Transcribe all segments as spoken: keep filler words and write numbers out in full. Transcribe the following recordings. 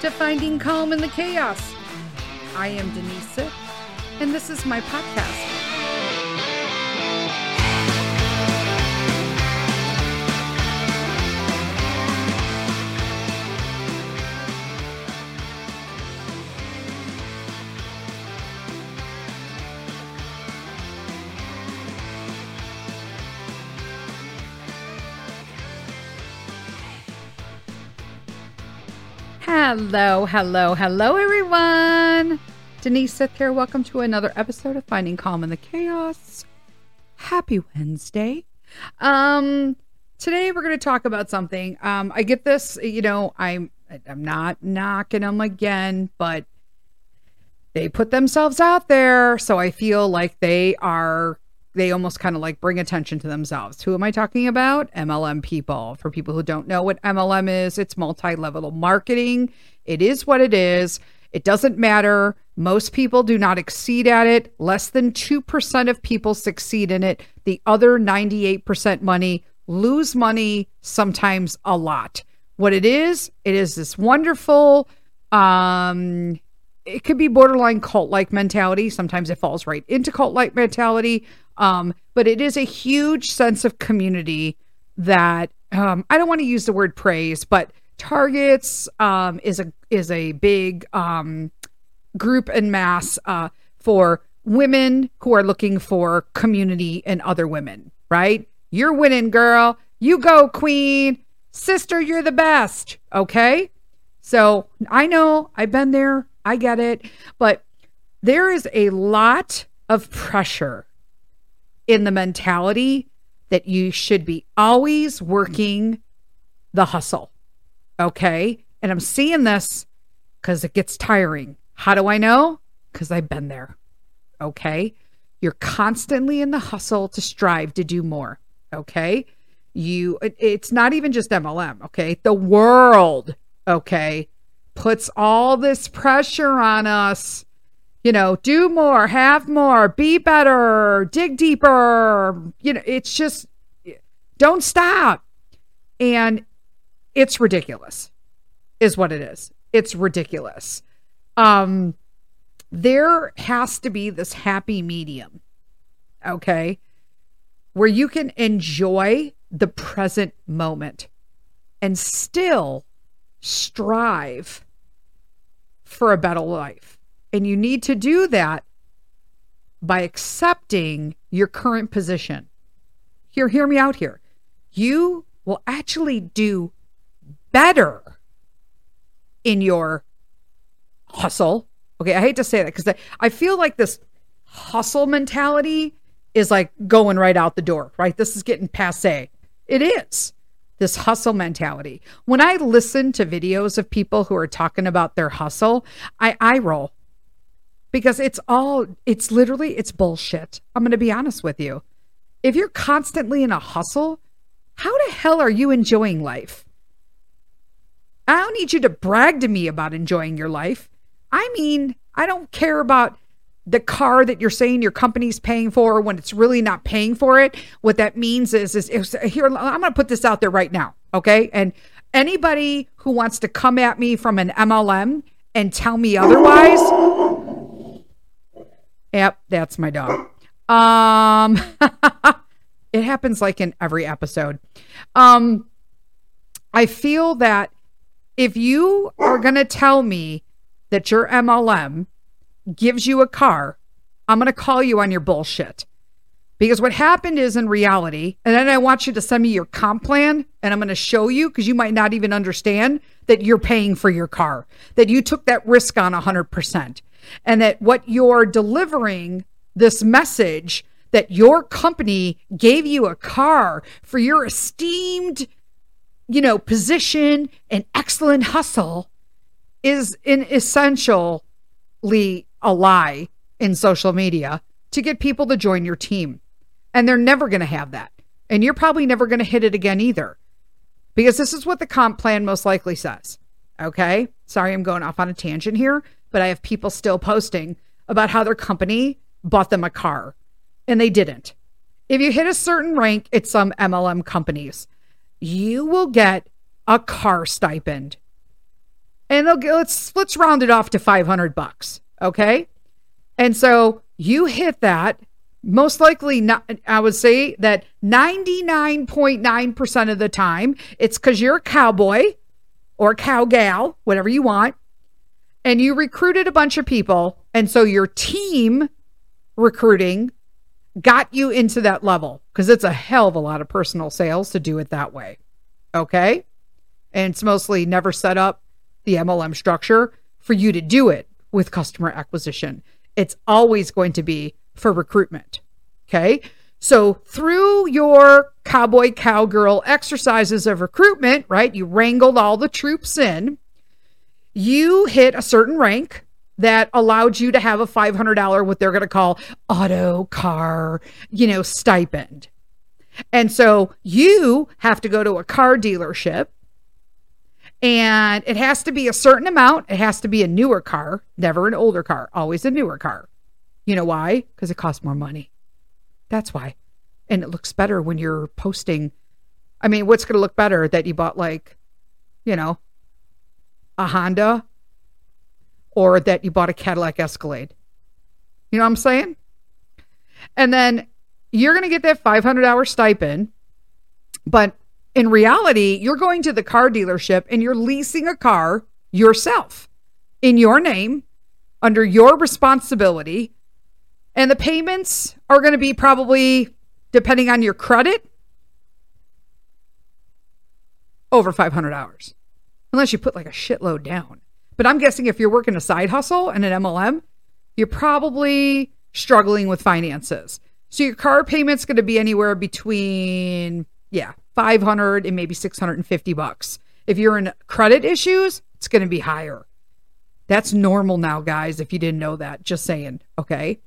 to finding calm in the chaos. I am Denise Sith, and this is my podcast. Hello, hello, hello, everyone. Denise Sith here. Welcome to another episode of Finding Calm in the Chaos. Happy Wednesday. Um, today we're going to talk about something. Um, I get this, you know, I'm, I'm not knocking them again, but they put themselves out there. So I feel like they are, they almost kind of like bring attention to themselves. Who am I talking about? M L M people. For people who don't know what M L M is, it's multi-level marketing. It is what it is. It doesn't matter. Most people do not exceed at it. Less than two percent of people succeed in it. The other ninety-eight percent money lose money, sometimes a lot. What it is, it is this wonderful, um, it could be borderline cult-like mentality. Sometimes it falls right into cult-like mentality. Um, but it is a huge sense of community that, um, I don't want to use the word praise, but targets um, is a is a big um, group en masse uh, for women who are looking for community and other women, right? You're winning, girl. You go, queen. Sister, you're the best, okay? So I know, I've been there, I get it, but there is a lot of pressure in the mentality that you should be always working the hustle. Okay, and I'm seeing this because it gets tiring. How do I know? Because I've been there. Okay, you're constantly in the hustle to strive to do more. Okay, you, it, it's not even just M L M. Okay, the world, okay, puts all this pressure on us. You know, do more, have more, be better, dig deeper. You know, it's just, don't stop. And it's ridiculous, is what it is. It's ridiculous. Um, there has to be this happy medium, okay, where you can enjoy the present moment and still strive for a better life. And you need to do that by accepting your current position. Here, hear me out here. You will actually do better in your hustle. Okay, I hate to say that because I, I feel like this hustle mentality is like going right out the door, right? This is getting passe. It is this hustle mentality. When I listen to videos of people who are talking about their hustle, I eye roll because it's all, it's literally, it's bullshit. I'm going to be honest with you. If you're constantly in a hustle, how the hell are you enjoying life? I don't need you to brag to me about enjoying your life. I mean, I don't care about the car that you're saying your company's paying for when it's really not paying for it. What that means is, is, is here, I'm going to put this out there right now. Okay. And anybody who wants to come at me from an M L M and tell me otherwise. Yep. That's my dog. Um, it happens like in every episode. Um, I feel that if you are going to tell me that your M L M gives you a car, I'm going to call you on your bullshit. Because what happened is, in reality, and then I want you to send me your comp plan, and I'm going to show you, because you might not even understand that you're paying for your car, that you took that risk on one hundred percent. And that what you're delivering, this message that your company gave you a car for your esteemed, you know, position and excellent hustle, is in essentially a lie in social media to get people to join your team. And they're never going to have that. And you're probably never going to hit it again either, because this is what the comp plan most likely says. Okay. Sorry, I'm going off on a tangent here, but I have people still posting about how their company bought them a car and they didn't. If you hit a certain rank at some M L M companies, you will get a car stipend. and they'll go, let's let's round it off to five hundred bucks, okay? And so you hit that. Most likely, not, I would say that ninety-nine point nine percent of the time, it's because you're a cowboy or a cowgal, whatever you want, and you recruited a bunch of people, and so your team recruiting got you into that level, because it's a hell of a lot of personal sales to do it that way, okay? And it's mostly never set up the M L M structure for you to do it with customer acquisition. It's always going to be for recruitment. Okay. So through your cowboy cowgirl exercises of recruitment, right? You wrangled all the troops in, you hit a certain rank that allowed you to have a five hundred dollars, what they're going to call auto car, you know, stipend. And so you have to go to a car dealership, and it has to be a certain amount. It has to be a newer car, never an older car, always a newer car. You know why? Because it costs more money. That's why. And it looks better when you're posting. I mean, what's going to look better that you bought, like, you know, a Honda, or that you bought a Cadillac Escalade? You know what I'm saying? And then you're going to get that five hundred dollars stipend. But in reality, you're going to the car dealership and you're leasing a car yourself in your name, under your responsibility. And the payments are going to be probably, depending on your credit, over five hundred dollars. Unless you put like a shitload down. But I'm guessing if you're working a side hustle and an M L M, you're probably struggling with finances. So your car payment's going to be anywhere between, yeah, five hundred and maybe six hundred fifty bucks. If you're in credit issues, it's going to be higher. That's normal now, guys, if you didn't know that. Just saying, okay?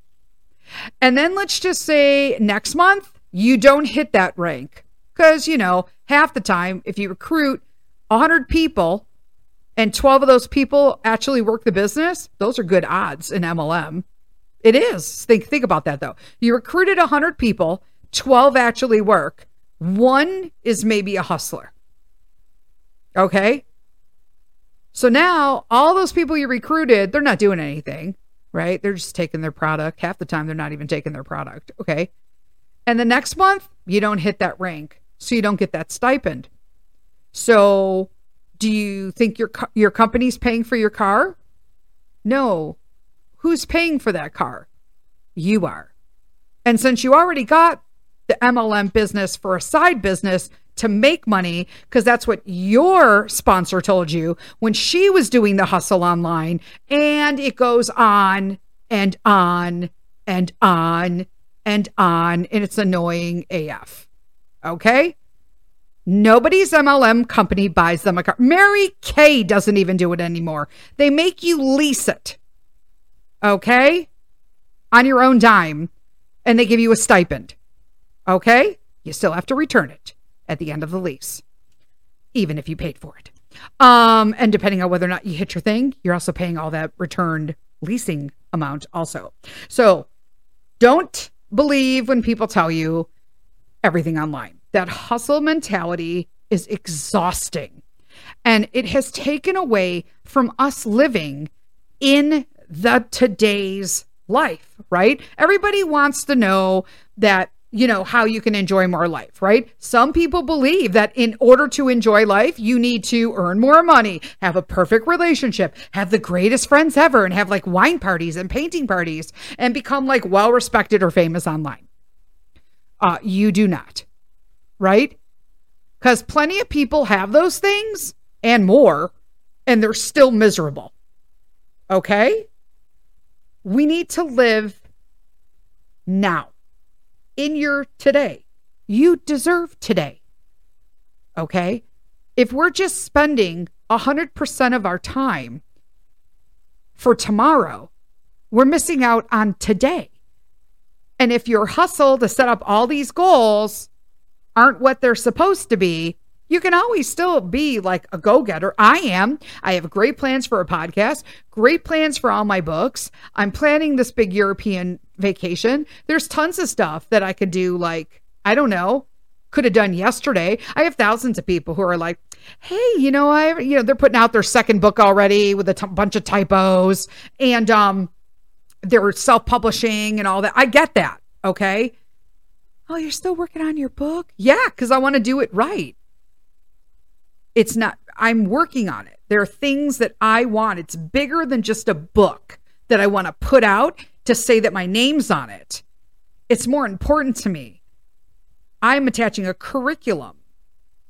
And then let's just say next month, you don't hit that rank. Because, you know, half the time, if you recruit one hundred people and twelve of those people actually work the business, those are good odds in M L M. It is. Think, think about that, though. You recruited one hundred people, twelve actually work. One is maybe a hustler. Okay? So now, all those people you recruited, they're not doing anything. Right? They're just taking their product. Half the time, they're not even taking their product. Okay. And the next month, you don't hit that rank. So you don't get that stipend. So do you think your, your company's paying for your car? No. Who's paying for that car? You are. And since you already got the M L M business for a side business to make money, because that's what your sponsor told you when she was doing the hustle online, and it goes on and on and on and on, and it's annoying A F. Okay? Nobody's M L M company buys them a car. Mary Kay doesn't even do it anymore. They make you lease it, okay, on your own dime, and they give you a stipend, okay? You still have to return it at the end of the lease, even if you paid for it. Um, and depending on whether or not you hit your thing, you're also paying all that returned leasing amount also. So don't believe when people tell you everything online. That hustle mentality is exhausting. And it has taken away from us living in the today's life, right? Everybody wants to know that, you know, how you can enjoy more life, right? Some people believe that in order to enjoy life, you need to earn more money, have a perfect relationship, have the greatest friends ever, and have like wine parties and painting parties, and become like well-respected or famous online. Uh, you do not, right? Because plenty of people have those things and more, and they're still miserable, okay? We need to live now. In your today. You deserve today. Okay? If we're just spending one hundred percent of our time for tomorrow, we're missing out on today. And if your hustle to set up all these goals aren't what they're supposed to be, you can always still be like a go-getter. I am. I have great plans for a podcast, great plans for all my books. I'm planning this big European vacation. There's tons of stuff that I could do, like, I don't know, could have done yesterday. I have thousands of people who are like, hey, you know, I, you know, they're putting out their second book already with a t- bunch of typos, and um, they're self-publishing and all that. I get that. Okay. Oh, you're still working on your book? Yeah, because I want to do it right. It's not, I'm working on it. There are things that I want. It's bigger than just a book that I want to put out to say that my name's on it. It's more important to me. I'm attaching a curriculum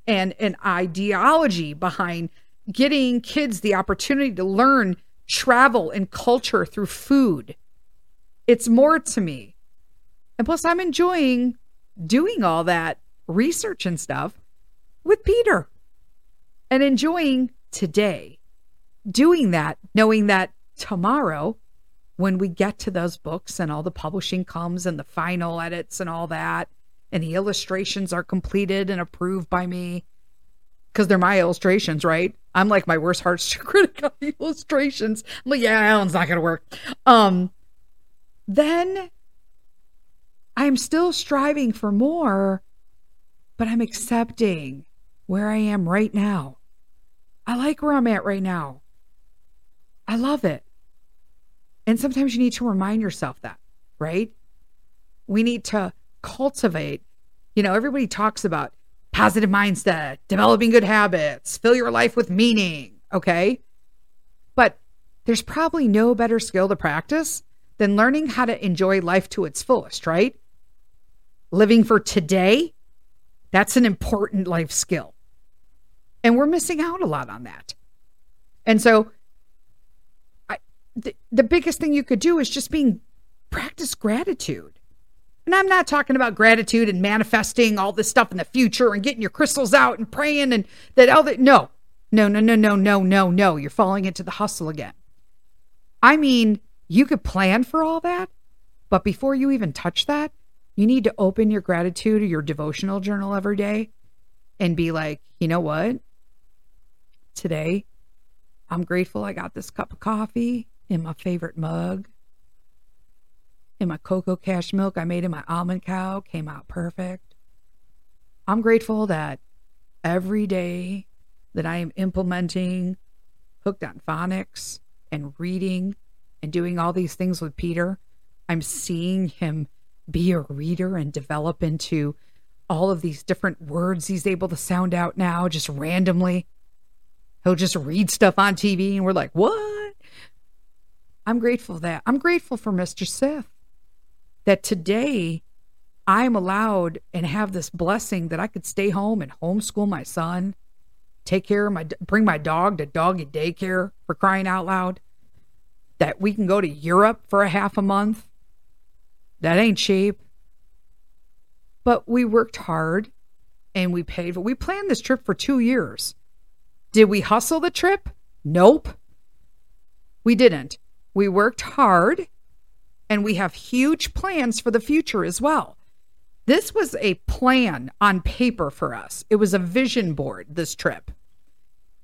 and an ideology behind getting kids the opportunity to learn, travel, and culture through food. It's more to me. And plus, I'm enjoying doing all that research and stuff with Peter and enjoying today, doing that, knowing that tomorrow, when we get to those books and all the publishing comes and the final edits and all that, and the illustrations are completed and approved by me, because they're my illustrations, right? I'm like my worst harsh critic on the illustrations. I'm like, yeah, that one's not going to work. Um, then I'm still striving for more, but I'm accepting where I am right now. I like where I'm at right now. I love it. And sometimes you need to remind yourself that, right? We need to cultivate, you know, everybody talks about positive mindset, developing good habits, fill your life with meaning, okay? But there's probably no better skill to practice than learning how to enjoy life to its fullest, right? Living for today, that's an important life skill. And we're missing out a lot on that. And so I, the, the biggest thing you could do is just being practice gratitude. And I'm not talking about gratitude and manifesting all this stuff in the future and getting your crystals out and praying and that all that. No, no, no, no, no, no, no, no. You're falling into the hustle again. I mean, you could plan for all that, but before you even touch that, you need to open your gratitude or your devotional journal every day and be like, you know what? Today, I'm grateful I got this cup of coffee in my favorite mug. And my cocoa cash milk I made in my Almond Cow came out perfect. I'm grateful that every day that I am implementing Hooked on Phonics and reading and doing all these things with Peter, I'm seeing him be a reader and develop into all of these different words he's able to sound out now just randomly. He'll just read stuff on T V and we're like, what? I'm grateful that. I'm grateful for Mister Sith. That today I'm allowed and have this blessing that I could stay home and homeschool my son, take care of my, bring my dog to doggy daycare for crying out loud, that we can go to Europe for a half a month. That ain't cheap. But we worked hard and we paid, but we planned this trip for two years. Did we hustle the trip? Nope. We didn't. We worked hard. And we have huge plans for the future as well. This was a plan on paper for us. It was a vision board, this trip.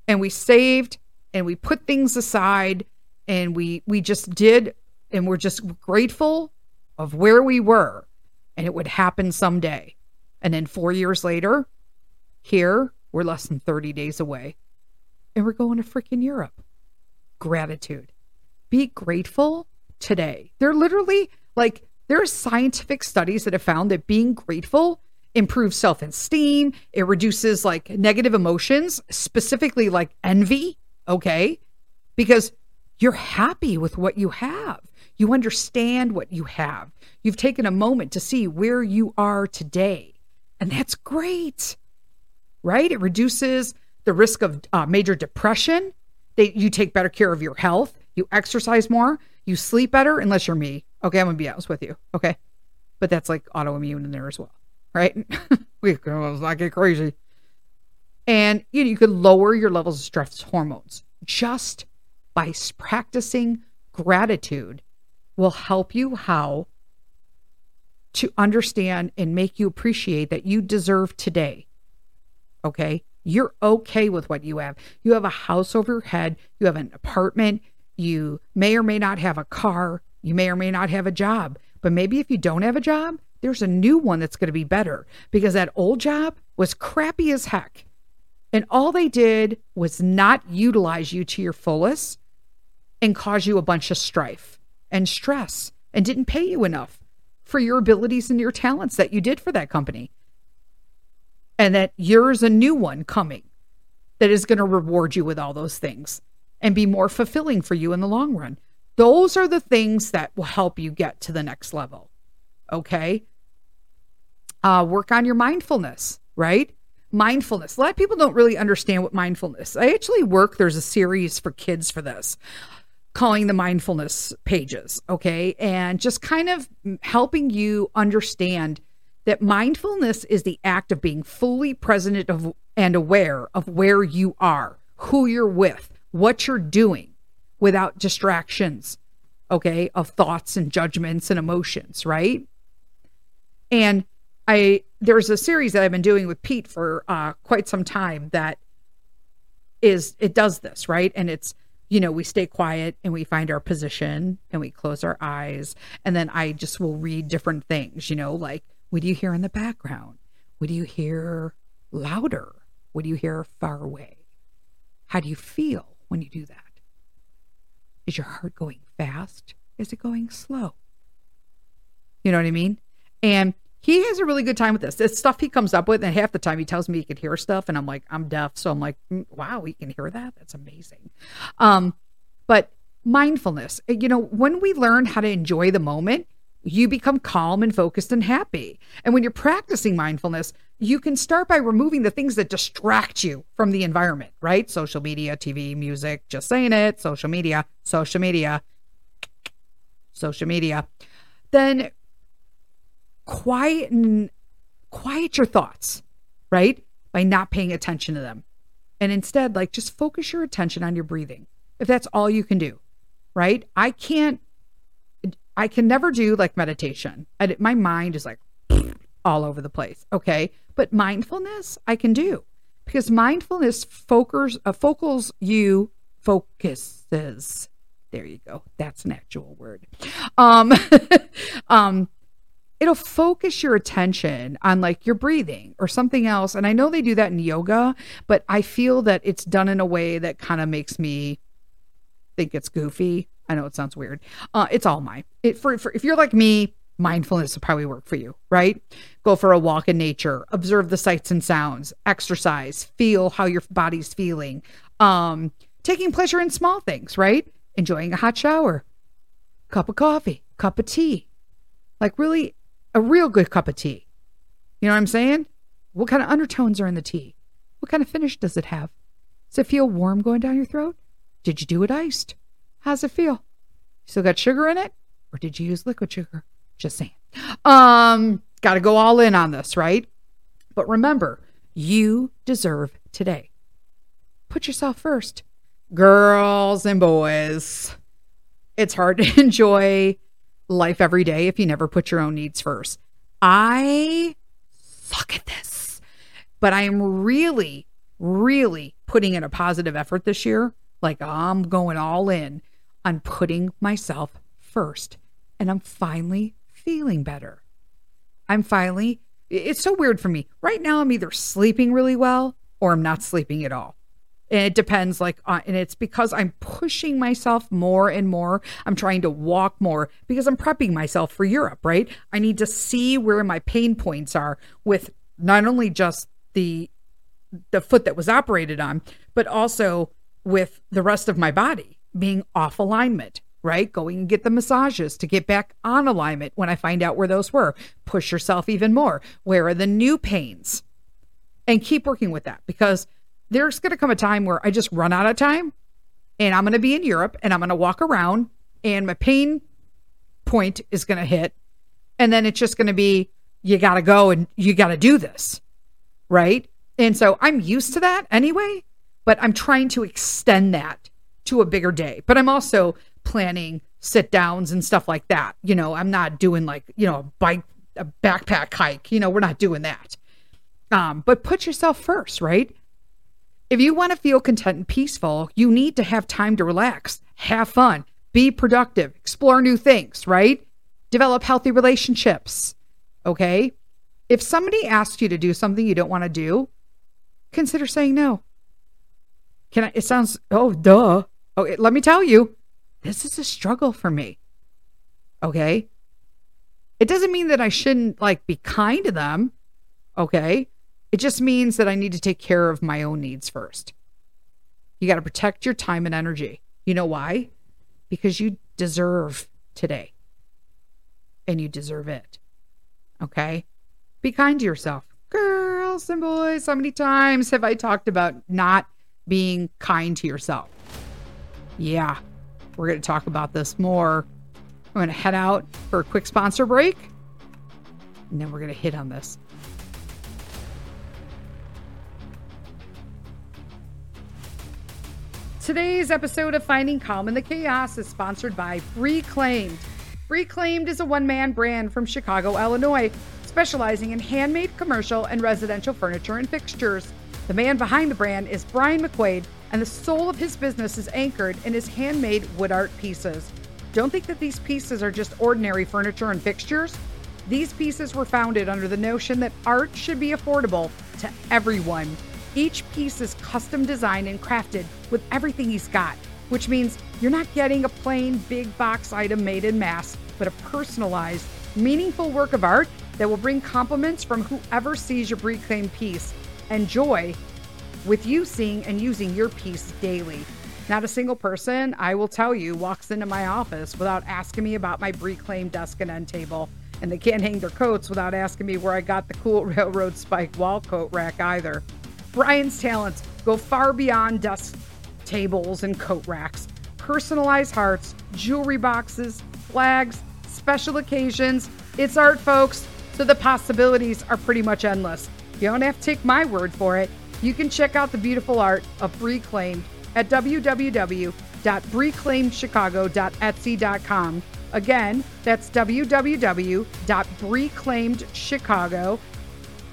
And we saved and we put things aside and we we just did. And we're just grateful of where we were. And it would happen someday. And then four years later, here, we're less than thirty days away. And we're going to freaking Europe. Gratitude. Be grateful. Today, they're literally like, there are scientific studies that have found that being grateful improves self-esteem. It reduces like negative emotions, specifically like envy. Okay. Because you're happy with what you have. You understand what you have. You've taken a moment to see where you are today. And that's great, right? It reduces the risk of uh, major depression. They, you take better care of your health. You exercise more. You sleep better, unless you're me. Okay, I'm going to be honest with you. Okay. But that's like autoimmune in there as well, right? We not get crazy. And you know, you could lower your levels of stress hormones. Just by practicing gratitude will help you how to understand and make you appreciate that you deserve today. Okay? You're okay with what you have. You have a house over your head. You have an apartment. You may or may not have a car. You may or may not have a job. But maybe if you don't have a job, there's a new one that's going to be better because that old job was crappy as heck. And all they did was not utilize you to your fullest and cause you a bunch of strife and stress and didn't pay you enough for your abilities and your talents that you did for that company. And that yours a new one coming that is going to reward you with all those things and be more fulfilling for you in the long run. Those are the things that will help you get to the next level. Okay. Uh, work on your mindfulness, right? Mindfulness. A lot of people don't really understand what mindfulness is. I actually work, there's a series for kids for this, calling the mindfulness pages. Okay. And just kind of helping you understand that mindfulness is the act of being fully present of and aware of where you are, who you're with, what you're doing without distractions, okay, of thoughts and judgments and emotions, right? And I there's a series that I've been doing with Pete for uh, quite some time that is, it does this, right? And it's, you know, we stay quiet and we find our position and we close our eyes. And then I just will read different things, you know, like, what do you hear in the background? What do you hear louder? What do you hear far away? How do you feel when you do that? Is your heart going fast? Is it going slow? You know what I mean? And he has a really good time with this. It's stuff he comes up with, and half the time he tells me he could hear stuff, and I'm like, I'm deaf. So I'm like, wow, he can hear that? That's amazing. Um, but mindfulness, you know, when we learn how to enjoy the moment, you become calm and focused and happy. And when you're practicing mindfulness, you can start by removing the things that distract you from the environment, right? Social media, T V, music, just saying it, social media, social media, social media. Then quiet and quiet your thoughts, right? By not paying attention to them. And instead, like, just focus your attention on your breathing. If that's all you can do, right? I can't I can never do like meditation. I, my mind is like all over the place. Okay. But mindfulness I can do, because mindfulness focus, uh, focals you focuses. There you go. That's an actual word. Um, um, it'll focus your attention on like your breathing or something else. And I know they do that in yoga, but I feel that it's done in a way that kind of makes me think it's goofy. I know it sounds weird. Uh, it's all mine. It, for, for if you're like me, mindfulness will probably work for you, right? Go for a walk in nature, observe the sights and sounds, exercise, feel how your body's feeling, um, taking pleasure in small things, right? Enjoying a hot shower, cup of coffee, cup of tea, like really a real good cup of tea. You know what I'm saying? What kind of undertones are in the tea? What kind of finish does it have? Does it feel warm going down your throat? Did you do it iced? How's it feel? Still got sugar in it? Or did you use liquid sugar? Just saying. Um, got to go all in on this, right? But remember, you deserve today. Put yourself first. Girls and boys, it's hard to enjoy life every day if you never put your own needs first. I suck at this, but I am really, really putting in a positive effort this year. Like, I'm going all in. I'm putting myself first, and I'm finally feeling better. I'm finally, it's so weird for me. Right now, I'm either sleeping really well or I'm not sleeping at all. And it depends, like, uh, and it's because I'm pushing myself more and more. I'm trying to walk more because I'm prepping myself for Europe, right? I need to see where my pain points are with not only just the the foot that was operated on, but also with the rest of my body being off alignment, right? Going and get the massages to get back on alignment when I find out where those were. Push yourself even more. Where are the new pains? And keep working with that, because there's going to come a time where I just run out of time, and I'm going to be in Europe and I'm going to walk around and my pain point is going to hit. And then it's just going to be, you got to go and you got to do this, right? And so I'm used to that anyway. But I'm trying to extend that to a bigger day. But I'm also planning sit downs and stuff like that. You know, I'm not doing like, you know, a bike, a backpack hike. You know, we're not doing that. Um, but put yourself first, right? If you want to feel content and peaceful, you need to have time to relax, have fun, be productive, explore new things, right? Develop healthy relationships. Okay. If somebody asks you to do something you don't want to do, consider saying no. Can I, it sounds, oh, duh. Oh, it, let me tell you, this is a struggle for me. Okay. It doesn't mean that I shouldn't like be kind to them. Okay. It just means that I need to take care of my own needs first. You got to protect your time and energy. You know why? Because you deserve today and you deserve it. Okay. Be kind to yourself. Girls and boys, how many times have I talked about not being kind to yourself? Yeah. We're going to talk about this more. I'm going to head out for a quick sponsor break, and then we're going to hit on this. Today's episode of Finding Calm in the Chaos is sponsored by FreeClaimed. FreeClaimed is a one-man brand from Chicago, Illinois, specializing in handmade commercial and residential furniture and fixtures. The man behind the brand is Brian McQuaid, and the soul of his business is anchored in his handmade wood art pieces. Don't think that these pieces are just ordinary furniture and fixtures. These pieces were founded under the notion that art should be affordable to everyone. Each piece is custom designed and crafted with everything he's got, which means you're not getting a plain big box item made in mass, but a personalized, meaningful work of art that will bring compliments from whoever sees your reclaimed piece and joy with you seeing and using your piece daily. Not a single person, I will tell you, walks into my office without asking me about my reclaimed desk and end table. And they can't hang their coats without asking me where I got the cool railroad spike wall coat rack either. Brian's talents go far beyond desk tables and coat racks. Personalized hearts, jewelry boxes, flags, special occasions. It's art, folks, so the possibilities are pretty much endless. You don't have to take my word for it. You can check out the beautiful art of Reclaimed at w w w dot reclaimed chicago dot etsy dot com. Again, that's w w w dot reclaimed chicago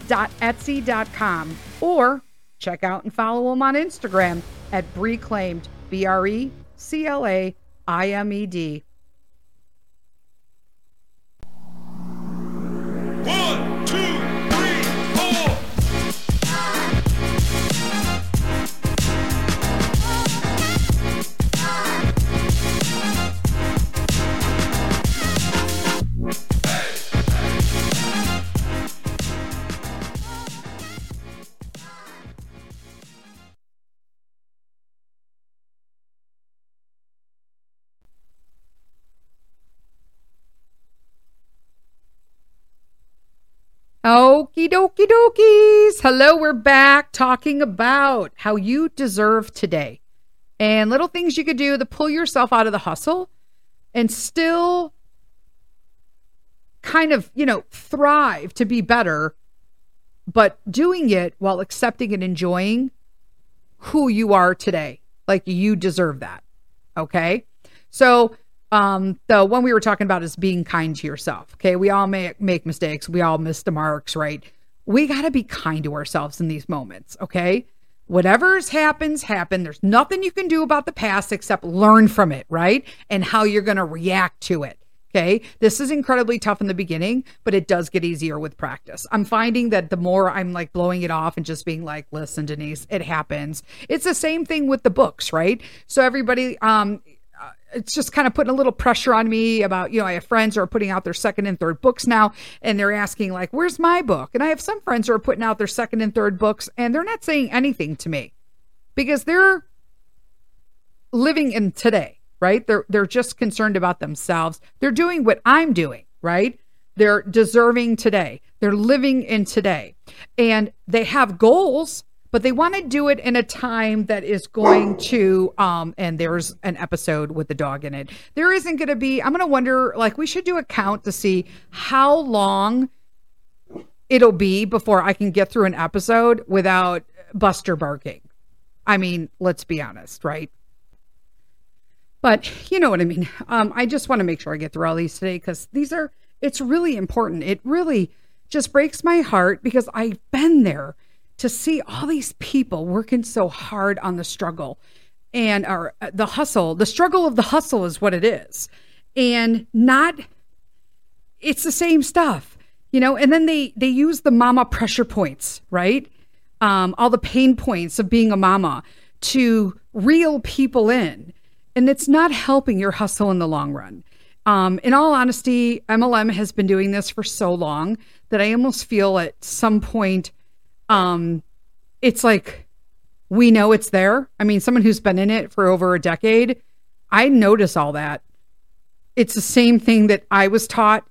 dot etsy dot com. Or check out and follow them on Instagram at Breclaimed, B R E C L A I M E D. One, two, three, four. Okie dokie dokies. Hello, we're back talking about how you deserve today and little things you could do to pull yourself out of the hustle and still kind of, you know, thrive to be better, but doing it while accepting and enjoying who you are today. Like, you deserve that. Okay. So Um, the one we were talking about is being kind to yourself. Okay. We all make, make mistakes. We all miss the marks, right? We got to be kind to ourselves in these moments. Okay. Whatever's happens, happen. There's nothing you can do about the past except learn from it, right? And how you're going to react to it. Okay. This is incredibly tough in the beginning, but it does get easier with practice. I'm finding that the more I'm like blowing it off and just being like, listen, Denise, it happens. It's the same thing with the books, right? So everybody, um, it's just kind of putting a little pressure on me about, you know, I have friends who are putting out their second and third books now, and they're asking like, where's my book? And I have some friends who are putting out their second and third books, and they're not saying anything to me because they're living in today, right? They're, they're just concerned about themselves. They're doing what I'm doing, right? They're deserving today. They're living in today, and they have goals, but they want to do it in a time that is going to, um, and there's an episode with the dog in it. There isn't going to be, I'm going to wonder, like, we should do a count to see how long it'll be before I can get through an episode without Buster barking. I mean, let's be honest, right? But you know what I mean? Um, I just want to make sure I get through all these today because these are, it's really important. It really just breaks my heart because I've been there. To see all these people working so hard on the struggle and our, the hustle, the struggle of the hustle is what it is. And not, it's the same stuff, you know, and then they, they use the mama pressure points, right? Um, all the pain points of being a mama to reel people in, and it's not helping your hustle in the long run. Um, in all honesty, M L M has been doing this for so long that I almost feel at some point, um, it's like, we know it's there. I mean, someone who's been in it for over a decade, I notice all that. It's the same thing that I was taught,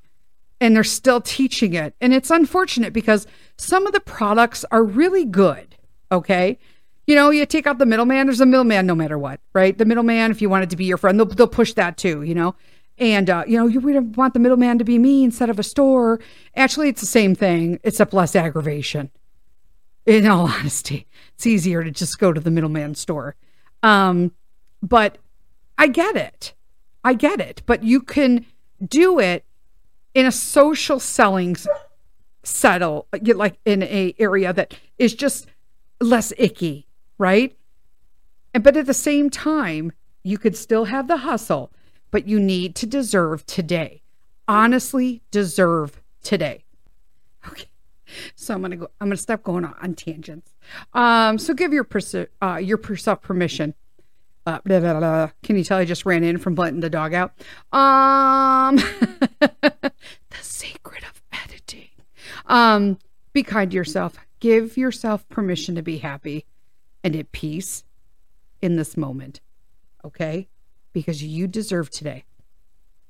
and they're still teaching it. And it's unfortunate because some of the products are really good, okay? You know, you take out the middleman, there's a middleman no matter what, right? The middleman, if you want it to be your friend, they'll, they'll push that too, you know? And, uh, you know, you would want the middleman to be me instead of a store. Actually, it's the same thing, except less aggravation. In all honesty, it's easier to just go to the middleman store. Um, but I get it. I get it. But you can do it in a social selling settle, like in a area that is just less icky, right? And, but at the same time, you could still have the hustle, but you need to deserve today. Honestly, deserve today. Okay. So I'm gonna go. I'm gonna stop going on, on tangents. Um, so give your pers- uh, your yourself permission. Uh, blah, blah, blah. Can you tell I just ran in from letting the dog out? Um, the secret of editing. Um, be kind to yourself. Give yourself permission to be happy and at peace in this moment. Okay, because you deserve today.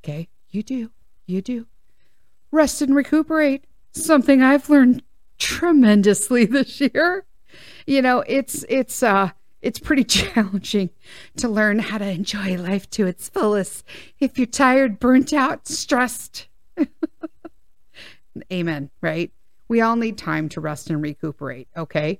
Okay, you do. You do. Rest and recuperate. Something I've learned tremendously this year. You know, it's it's uh it's pretty challenging to learn how to enjoy life to its fullest if you're tired, burnt out, stressed. Amen, right? We all need time to rest and recuperate, okay?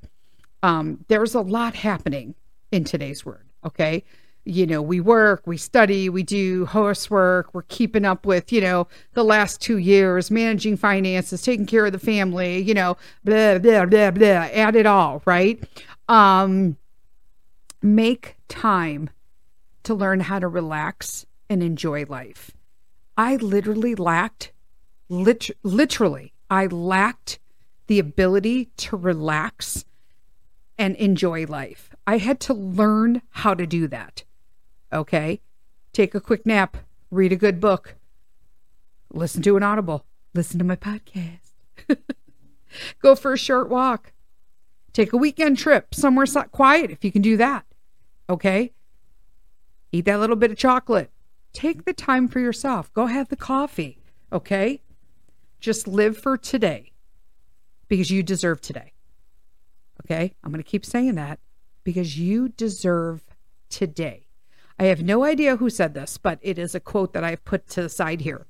Um, there's a lot happening in today's world, okay? You know, we work, we study, we do housework, we're keeping up with, you know, the last two years, managing finances, taking care of the family, you know, blah, blah, blah, blah, add it all, right? Um, make time to learn how to relax and enjoy life. I literally lacked, lit- literally, I lacked the ability to relax and enjoy life. I had to learn how to do that. Okay, take a quick nap, read a good book, listen to an Audible, listen to my podcast, go for a short walk, take a weekend trip somewhere quiet if you can do that. Okay, eat that little bit of chocolate, take the time for yourself, go have the coffee. Okay, just live for today because you deserve today. Okay, I'm going to keep saying that because you deserve today. I have no idea who said this, but it is a quote that I've put to the side here.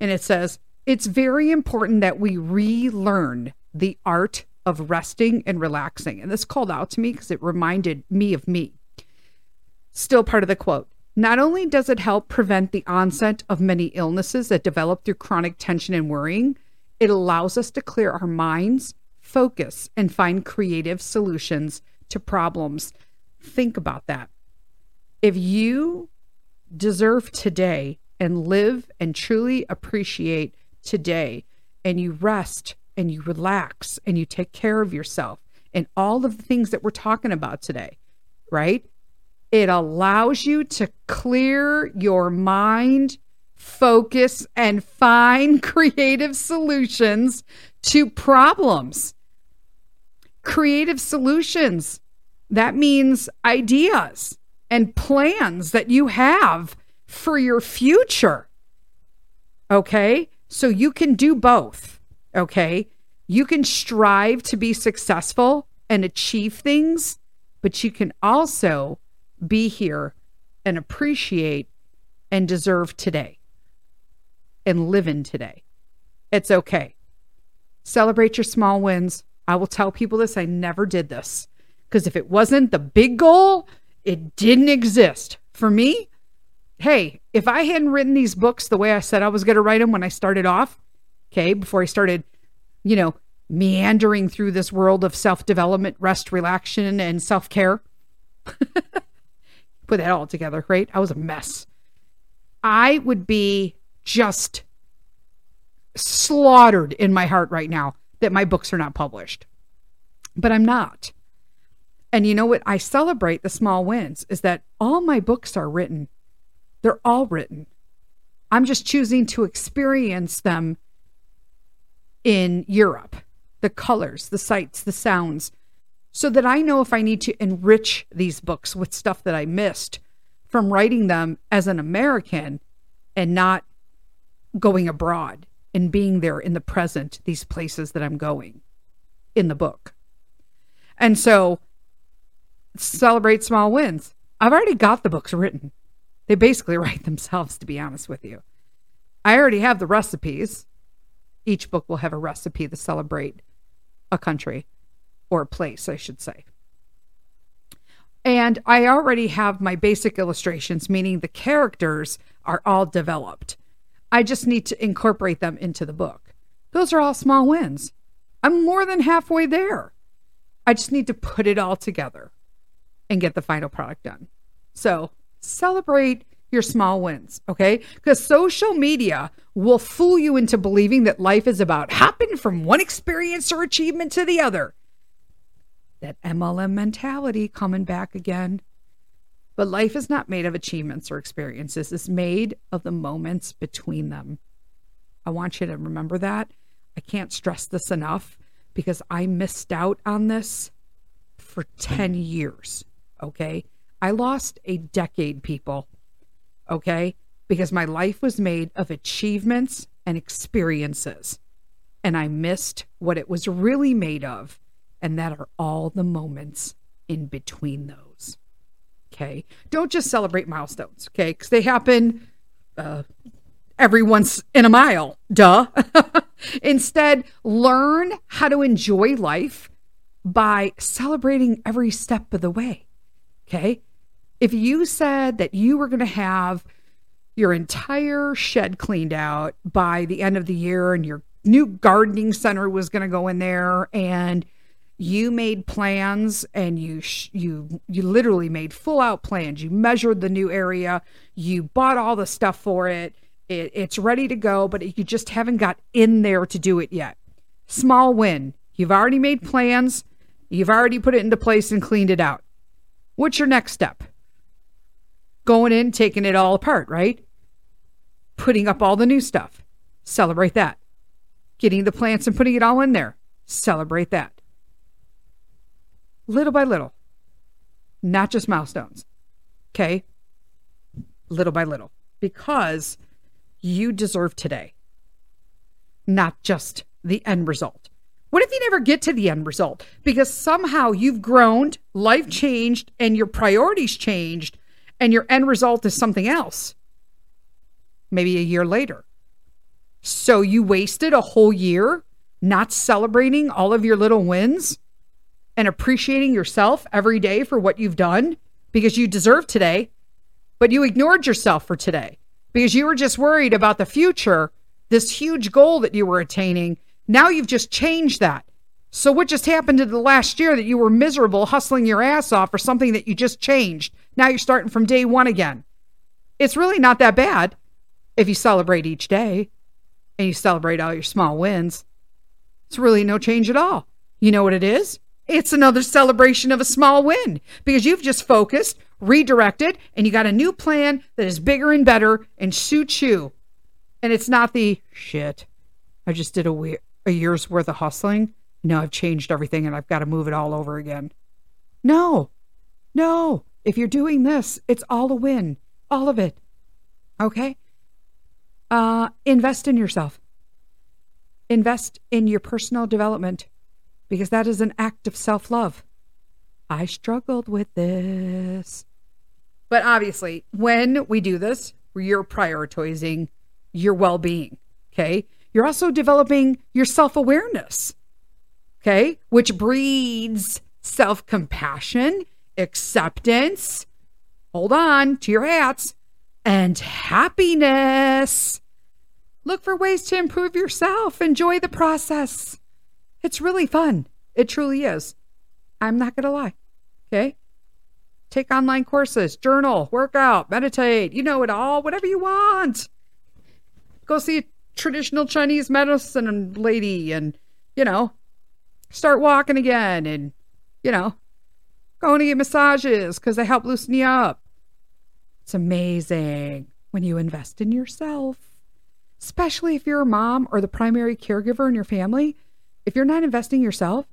And it says, it's very important that we relearn the art of resting and relaxing. And this called out to me because it reminded me of me. Still part of the quote. Not only does it help prevent the onset of many illnesses that develop through chronic tension and worrying, it allows us to clear our minds, focus, and find creative solutions to problems. Think about that. If you deserve today and live and truly appreciate today, and you rest and you relax and you take care of yourself and all of the things that we're talking about today, right? It allows you to clear your mind, focus, and find creative solutions to problems. Creative solutions. That means ideas and plans that you have for your future. Okay? So you can do both. Okay? You can strive to be successful and achieve things, but you can also be here and appreciate and deserve today and live in today. It's okay. Celebrate your small wins. I will tell people this. I never did this because if it wasn't the big goal, it didn't exist. For me, hey, if I hadn't written these books the way I said I was going to write them when I started off, okay, before I started, you know, meandering through this world of self-development, rest, relaxation, and self-care. Put that all together, right? I was a mess. I would be just slaughtered in my heart right now that my books are not published. But I'm not. And you know what? I celebrate the small wins, is that all my books are written. They're all written. I'm just choosing to experience them in Europe, the colors, the sights, the sounds, so that I know if I need to enrich these books with stuff that I missed from writing them as an American and not going abroad and being there in the present, these places that I'm going in the book. And so celebrate small wins. I've already got the books written. They basically write themselves, to be honest with you. I already have the recipes. Each book will have a recipe to celebrate a country or a place, I should say. And I already have my basic illustrations, meaning the characters are all developed. I just need to incorporate them into the book. Those are all small wins. I'm more than halfway there. I just need to put it all together and get the final product done. So celebrate your small wins, okay? Because social media will fool you into believing that life is about hopping from one experience or achievement to the other. That M L M mentality coming back again. But life is not made of achievements or experiences. It's made of the moments between them. I want you to remember that. I can't stress this enough, because I missed out on this for ten years, okay? I lost a decade, people, okay? Because my life was made of achievements and experiences, and I missed what it was really made of, and that are all the moments in between those. Okay, don't just celebrate milestones, okay? Because they happen uh, every once in a mile, duh. Instead, learn how to enjoy life by celebrating every step of the way, okay? If you said that you were going to have your entire shed cleaned out by the end of the year, and your new gardening center was going to go in there, and you made plans, and you sh- you you literally made full out plans. You measured the new area. You bought all the stuff for it. it. It's ready to go, but you just haven't got in there to do it yet. Small win. You've already made plans. You've already put it into place and cleaned it out. What's your next step? Going in, taking it all apart, right? Putting up all the new stuff. Celebrate that. Getting the plants and putting it all in there. Celebrate that. Little by little, not just milestones, okay? Little by little, because you deserve today, not just the end result. What if you never get to the end result because somehow you've grown, life changed, and your priorities changed, and your end result is something else? Maybe a year later. So you wasted a whole year not celebrating all of your little wins and appreciating yourself every day for what you've done, because you deserve today, but you ignored yourself for today because you were just worried about the future, this huge goal that you were attaining. Now you've just changed that. So what just happened to the last year that you were miserable, hustling your ass off for something that you just changed? Now you're starting from day one again. It's really not that bad if you celebrate each day and you celebrate all your small wins. It's really no change at all. You know what it is? It's another celebration of a small win, because you've just focused, redirected, and you got a new plan that is bigger and better and suits you. And it's not the shit. I just did a, we- a year's worth of hustling. Now I've changed everything and I've got to move it all over again. No, no. If you're doing this, it's all a win, all of it. Okay. Uh, invest in yourself. Invest in your personal development, because that is an act of self-love. I struggled with this. But obviously, when we do this, you're prioritizing your well-being, okay? You're also developing your self-awareness, okay? Which breeds self-compassion, acceptance, hold on to your hats, and happiness. Look for ways to improve yourself. Enjoy the process. It's really fun. It truly is. I'm not going to lie. Okay. Take online courses, journal, work out, meditate, you know it all, whatever you want. Go see a traditional Chinese medicine lady and, you know, start walking again and, you know, going to get massages because they help loosen you up. It's amazing when you invest in yourself, especially if you're a mom or the primary caregiver in your family. If you're not investing in yourself,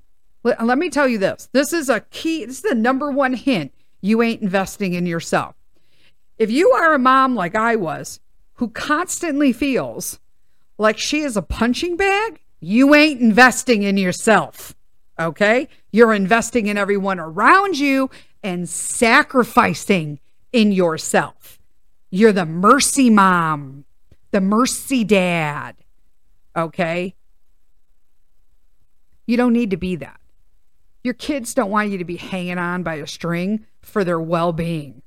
let, let me tell you this. This is a key. This is the number one hint. You ain't investing in yourself. If you are a mom like I was, who constantly feels like she is a punching bag, you ain't investing in yourself. Okay? You're investing in everyone around you and sacrificing in yourself. You're the mercy mom, the mercy dad. Okay? You don't need to be that. Your kids don't want you to be hanging on by a string for their well-being.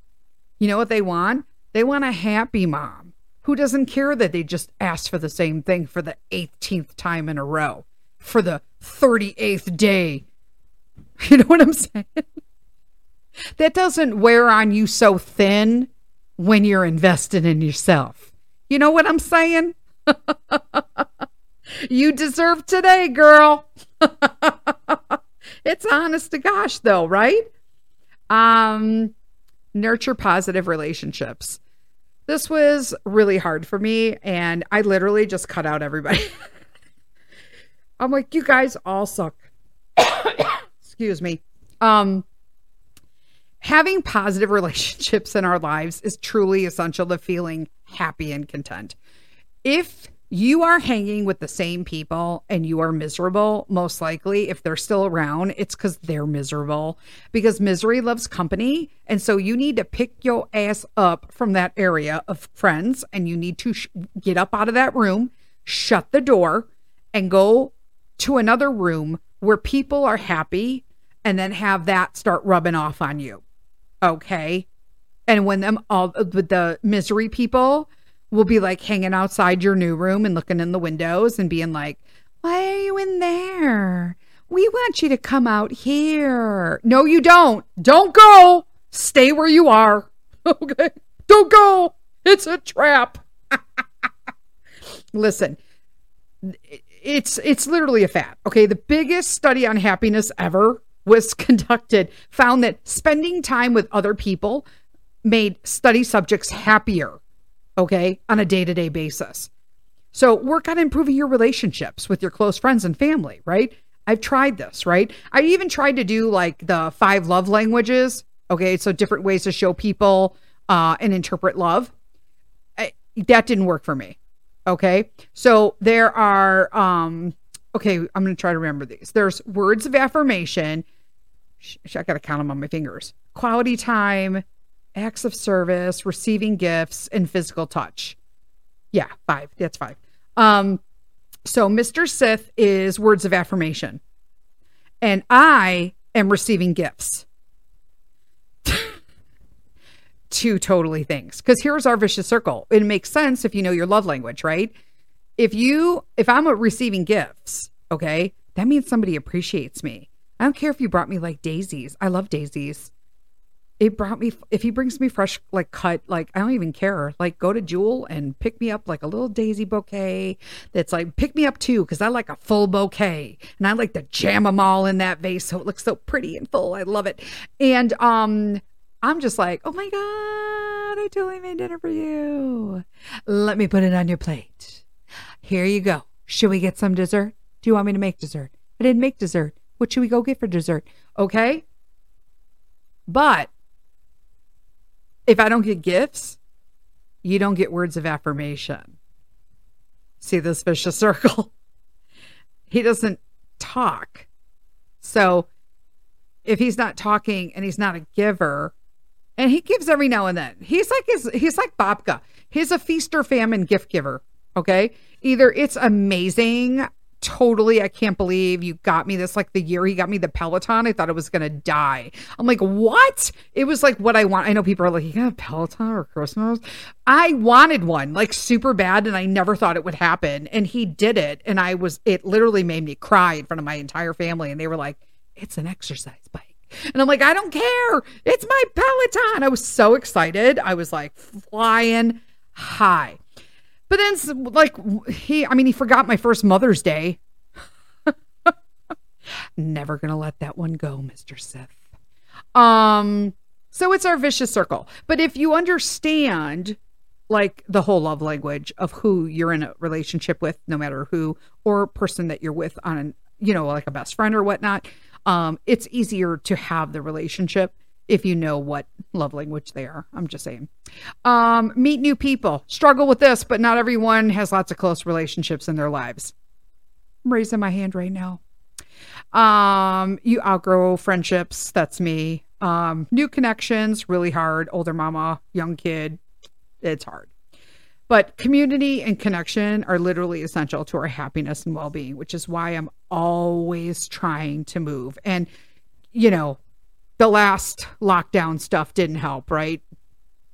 You know what they want? They want a happy mom who doesn't care that they just asked for the same thing for the eighteenth time in a row, for the thirty-eighth day. You know what I'm saying? That doesn't wear on you so thin when you're invested in yourself. You know what I'm saying? You deserve today, girl. It's honest to gosh, though, right? Um, nurture positive relationships. This was really hard for me, and I literally just cut out everybody. I'm like, you guys all suck. Excuse me. Um, having positive relationships in our lives is truly essential to feeling happy and content. If you are hanging with the same people and you are miserable, most likely, if they're still around, it's because they're miserable, because misery loves company. And so you need to pick your ass up from that area of friends, and you need to sh- get up out of that room, shut the door, and go to another room where people are happy, and then have that start rubbing off on you. Okay? And when them all the misery people will be like hanging outside your new room and looking in the windows and being like, why are you in there? We want you to come out here. No, you don't. Don't go. Stay where you are. Okay? Don't go. It's a trap. Listen, it's, it's literally a fact. Okay. The biggest study on happiness ever was conducted, found that spending time with other people made study subjects happier. Okay, on a day-to-day basis. So work on improving your relationships with your close friends and family, right? I've tried this, right? I even tried to do like the five love languages. Okay, so different ways to show people uh, and interpret love. I, that didn't work for me. Okay, so there are, um, okay, I'm going to try to remember these. There's words of affirmation. Sh- I got to count them on my fingers. Quality time, acts of service, receiving gifts, and physical touch. Yeah, five. That's five. Um, so Mister Sith is words of affirmation. And I am receiving gifts. Two totally things. Because here's our vicious circle. It makes sense if you know your love language, right? If you, if I'm receiving gifts, okay, that means somebody appreciates me. I don't care if you brought me like daisies. I love daisies. It brought me, if he brings me fresh, like cut, like, I don't even care. Like, go to Jewel and pick me up like a little daisy bouquet. That's like, pick me up too, because I like a full bouquet, and I like to jam them all in that vase so it looks so pretty and full. I love it. And um, I'm just like, oh my God, I totally made dinner for you. Let me put it on your plate. Here you go. Should we get some dessert? Do you want me to make dessert? I didn't make dessert. What should we go get for dessert? Okay. But if I don't get gifts, you don't get words of affirmation. See this vicious circle? He doesn't talk. So if he's not talking and he's not a giver, and he gives every now and then, he's like, his, he's like Babka. He's a feast or famine gift giver. Okay. Either it's amazing. Totally. I can't believe you got me this. Like the year he got me the Peloton, I thought it was going to die. I'm like, what? It was like what I want. I know people are like, you got a Peloton or Christmas? I wanted one like super bad, and I never thought it would happen. And he did it. And I was, it literally made me cry in front of my entire family. And they were like, it's an exercise bike. And I'm like, I don't care. It's my Peloton. I was so excited. I was like flying high. But then, like, he, I mean, he forgot my first Mother's Day. Never going to let that one go, Mister Sith. Um, so it's our vicious circle. But if you understand like the whole love language of who you're in a relationship with, no matter who, or person that you're with on, an, you know, like a best friend or whatnot, um, it's easier to have the relationship if you know what love language they are. I'm just saying. Um, meet new people. Struggle with this, but not everyone has lots of close relationships in their lives. I'm raising my hand right now. Um, you outgrow friendships. That's me. Um, new connections, really hard. Older mama, young kid. It's hard. But community and connection are literally essential to our happiness and well-being, which is why I'm always trying to move. And, you know, the last lockdown stuff didn't help, right?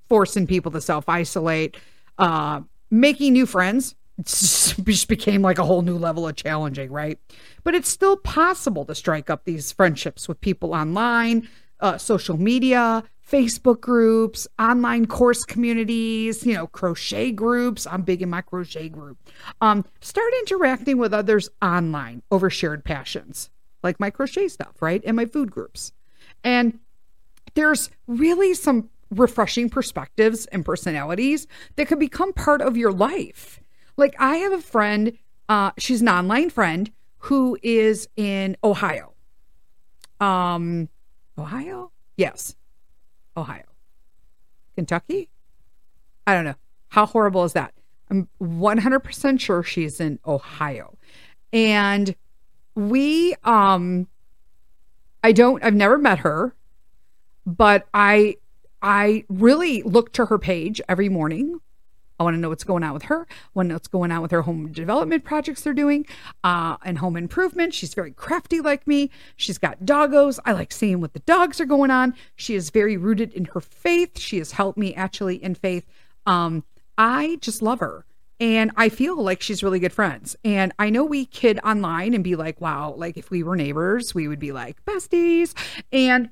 Forcing people to self-isolate, uh, making new friends. It just became like a whole new level of challenging, right? But it's still possible to strike up these friendships with people online, uh, social media, Facebook groups, online course communities, you know, crochet groups. I'm big in my crochet group. Um, start interacting with others online over shared passions, like my crochet stuff, right? And my food groups. And there's really some refreshing perspectives and personalities that could become part of your life. Like I have a friend, uh, she's an online friend who is in Ohio. Um, Ohio? Yes. Ohio. Kentucky? I don't know. How horrible is that? I'm one hundred percent sure she's in Ohio. And we, um, I don't, I've never met her, but I, I really look to her page every morning. I want to know what's going on with her. I want to know what's going on with her home development projects they're doing, uh, and home improvement. She's very crafty like me. She's got doggos. I like seeing what the dogs are going on. She is very rooted in her faith. She has helped me actually in faith. Um, I just love her. And I feel like she's really good friends. And I know we kid online and be like, wow, like if we were neighbors, we would be like besties. And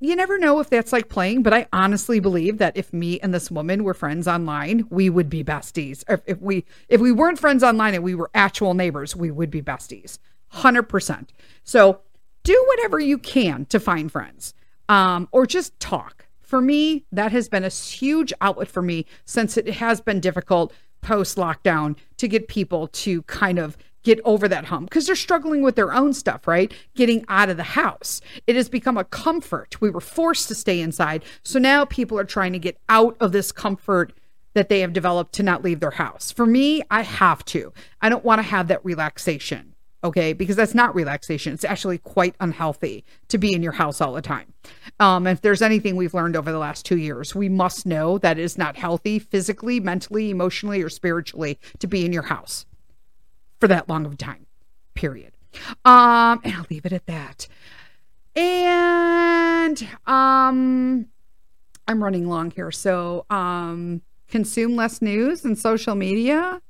you never know if that's like playing, but I honestly believe that if me and this woman were friends online, we would be besties. If, if we if we weren't friends online and we were actual neighbors, we would be besties, one hundred percent. So do whatever you can to find friends, um, or just talk. For me, that has been a huge outlet for me since it has been difficult post-lockdown to get people to kind of get over that hump because they're struggling with their own stuff, right? Getting out of the house. It has become a comfort. We were forced to stay inside. So now people are trying to get out of this comfort that they have developed to not leave their house. For me, I have to. I don't want to have that relaxation, okay? Because that's not relaxation. It's actually quite unhealthy to be in your house all the time. Um, if there's anything we've learned over the last two years, we must know that it is not healthy physically, mentally, emotionally, or spiritually to be in your house for that long of a time, period. Um, and I'll leave it at that. And um, I'm running long here. So um, consume less news and social media.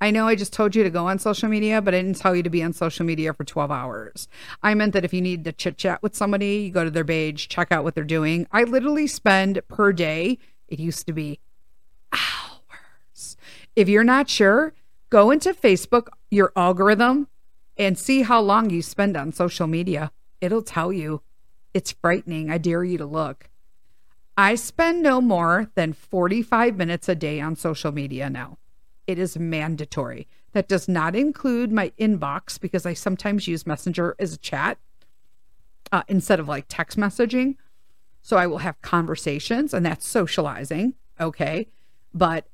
I know I just told you to go on social media, but I didn't tell you to be on social media for twelve hours. I meant that if you need to chit chat with somebody, you go to their page, check out what they're doing. I literally spend per day, it used to be hours. If you're not sure, go into Facebook, your algorithm, and see how long you spend on social media. It'll tell you. It's frightening. I dare you to look. I spend no more than forty-five minutes a day on social media now. It is mandatory. That does not include my inbox because I sometimes use Messenger as a chat uh, instead of like text messaging. So I will have conversations and that's socializing. Okay. But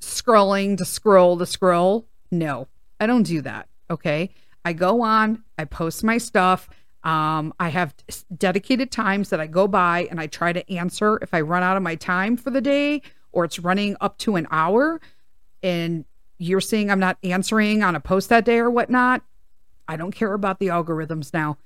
scrolling to scroll to scroll. No, I don't do that. Okay. I go on, I post my stuff. Um, I have dedicated times that I go by and I try to answer if I run out of my time for the day or it's running up to an hour and you're seeing I'm not answering on a post that day or whatnot. I don't care about the algorithms now.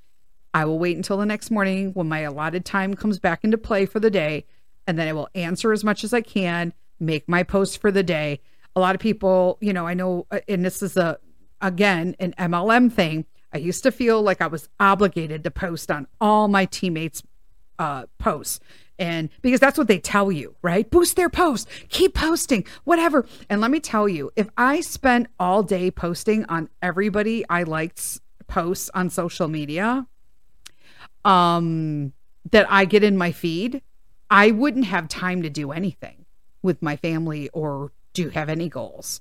I will wait until the next morning when my allotted time comes back into play for the day. And then I will answer as much as I can. Make my post for the day. A lot of people, you know, I know, and this is a, again, an M L M thing. I used to feel like I was obligated to post on all my teammates' uh, posts. And because that's what they tell you, right? Boost their post, keep posting, whatever. And let me tell you, if I spent all day posting on everybody I liked's posts on social media, um, that I get in my feed, I wouldn't have time to do anything with my family or do have any goals.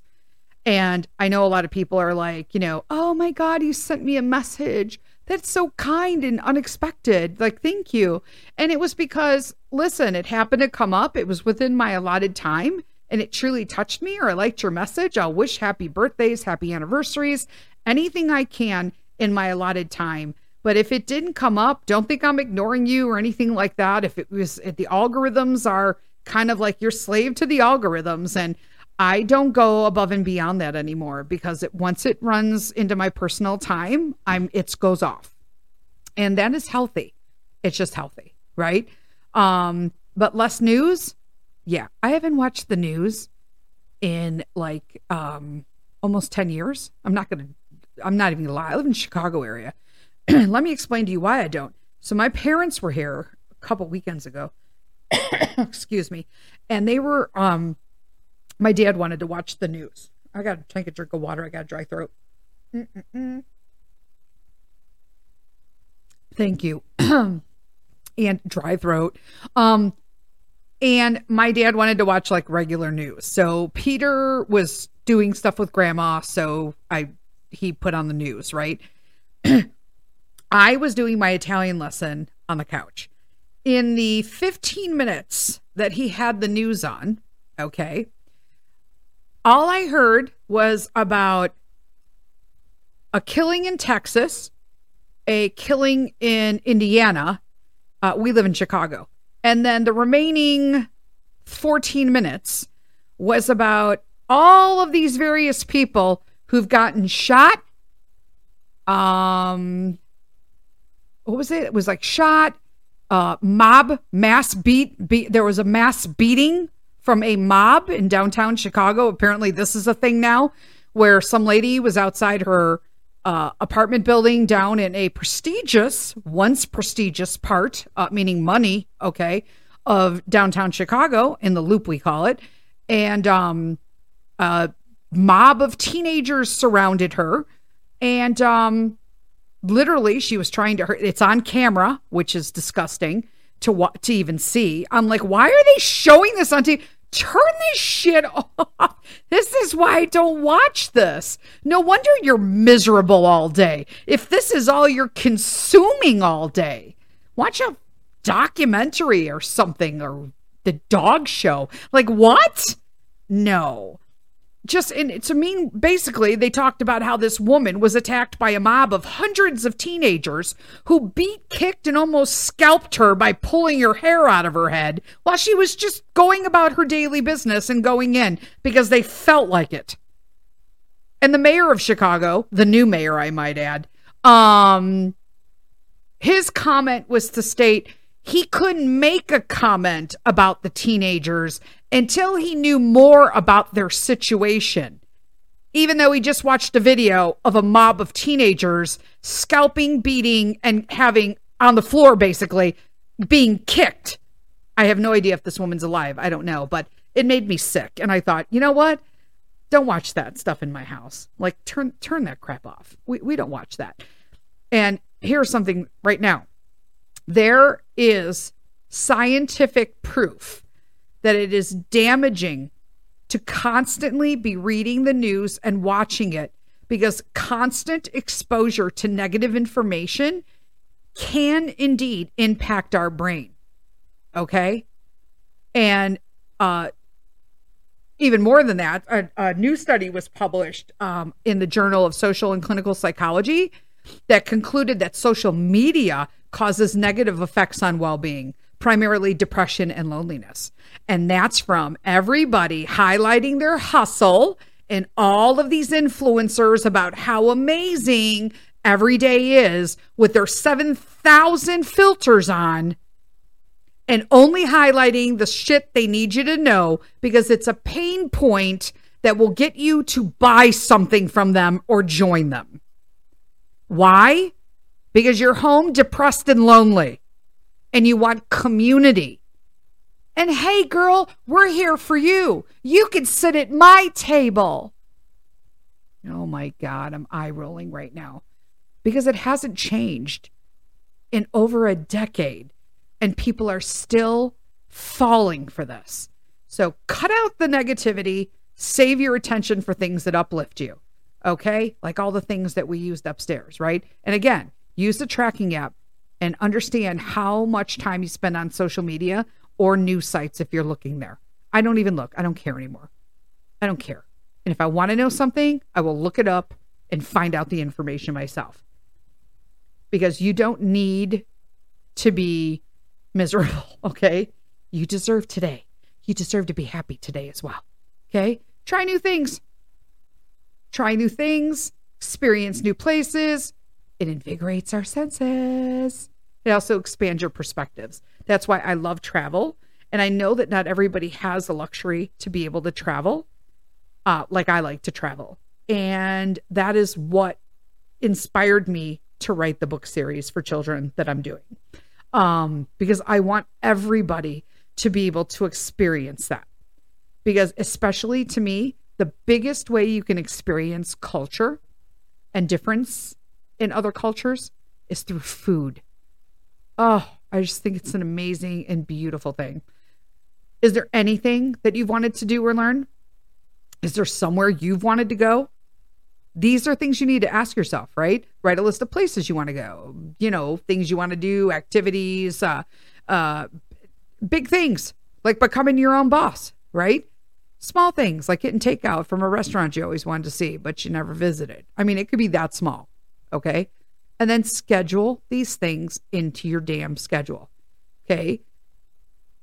And I know a lot of people are like, you know, oh my God, you sent me a message. That's so kind and unexpected. Like, thank you. And it was because, listen, it happened to come up. It was within my allotted time and it truly touched me, or I liked your message. I'll wish happy birthdays, happy anniversaries, anything I can in my allotted time. But if it didn't come up, don't think I'm ignoring you or anything like that. If it was, if the algorithms are kind of like you're slave to the algorithms, and I don't go above and beyond that anymore, because it, once it runs into my personal time, I'm, it goes off, and that is healthy. It's just healthy, right? Um, but less news. Yeah. I haven't watched the news in like, um, almost ten years. I'm not going to, I'm not even gonna lie. I live in the Chicago area. Let me explain to you why I don't. So my parents were here a couple weekends ago, excuse me. And they were, um, my dad wanted to watch the news. I got to take a drink of water. I got a dry throat. Mm-mm-mm. Thank you. And dry throat. Um, and my dad wanted to watch like regular news. So Peter was doing stuff with grandma. So I, he put on the news, right? I was doing my Italian lesson on the couch. In the fifteen minutes that he had the news on, okay, all I heard was about a killing in Texas, a killing in Indiana. Uh, we live in Chicago. And then the remaining fourteen minutes was about all of these various people who've gotten shot. Um... What was it? It was like shot, uh, mob, mass beat, beat. There was a mass beating from a mob in downtown Chicago. Apparently this is a thing now, where some lady was outside her uh, apartment building down in a prestigious, once prestigious part, uh, meaning money, okay, of downtown Chicago, in the Loop we call it. And um, a mob of teenagers surrounded her. And um literally, she was trying to hurt. It's on camera, which is disgusting to wa- to even see. I'm like, why are they showing this on T V? Turn this shit off. This is why I don't watch this. No wonder you're miserable all day. If this is all you're consuming all day, watch a documentary or something, or the dog show. Like, what? No. Just in to mean, basically, they talked about how this woman was attacked by a mob of hundreds of teenagers who beat, kicked, and almost scalped her by pulling her hair out of her head while she was just going about her daily business and going in because they felt like it. And the mayor of Chicago, the new mayor, I might add, um, his comment was to state he couldn't make a comment about the teenagers until he knew more about their situation, even though he just watched a video of a mob of teenagers scalping, beating, and having on the floor, basically being kicked. I have no idea if this woman's alive. I don't know, but it made me sick. And I thought, you know what? Don't watch that stuff in my house. Like, turn, turn that crap off. We, we don't watch that. And here's something right now. There is scientific proof that it is damaging to constantly be reading the news and watching it, because constant exposure to negative information can indeed impact our brain. Okay. And uh, even more than that, a, a new study was published um, in the Journal of Social and Clinical Psychology that concluded that social media causes negative effects on well-being, primarily depression and loneliness. And that's from everybody highlighting their hustle and all of these influencers about how amazing every day is with their seven thousand filters on, and only highlighting the shit they need you to know because it's a pain point that will get you to buy something from them or join them. Why? Because you're home depressed and lonely, and you want community. And hey, girl, we're here for you. You can sit at my table. Oh my God, I'm eye rolling right now because it hasn't changed in over a decade. and people are still falling for this. So cut out the negativity, save your attention for things that uplift you. Okay? Like all the things that we used upstairs, right? And again, use the tracking app and understand how much time you spend on social media or news sites if you're looking there. I don't even look. I don't care anymore. I don't care. And if I want to know something, I will look it up and find out the information myself. Because you don't need to be miserable, okay? You deserve today. You deserve to be happy today as well, okay? Try new things. Try new things. Experience new places. It invigorates our senses. It also expands your perspectives. That's why I love travel. And I know that not everybody has the luxury to be able to travel uh, like I like to travel. And that is what inspired me to write the book series for children that I'm doing. Um, because I want everybody to be able to experience that. Because especially to me, the biggest way you can experience culture and difference in other cultures is through food. Oh, I just think it's an amazing and beautiful thing. Is there anything that you've wanted to do or learn? Is there somewhere you've wanted to go? These are things you need to ask yourself, right? Write a list of places you want to go, you know, things you want to do, activities, uh, uh, big things like becoming your own boss, right? Small things like getting takeout from a restaurant you always wanted to see, but you never visited. I mean, it could be that small, okay? And then schedule these things into your damn schedule, okay?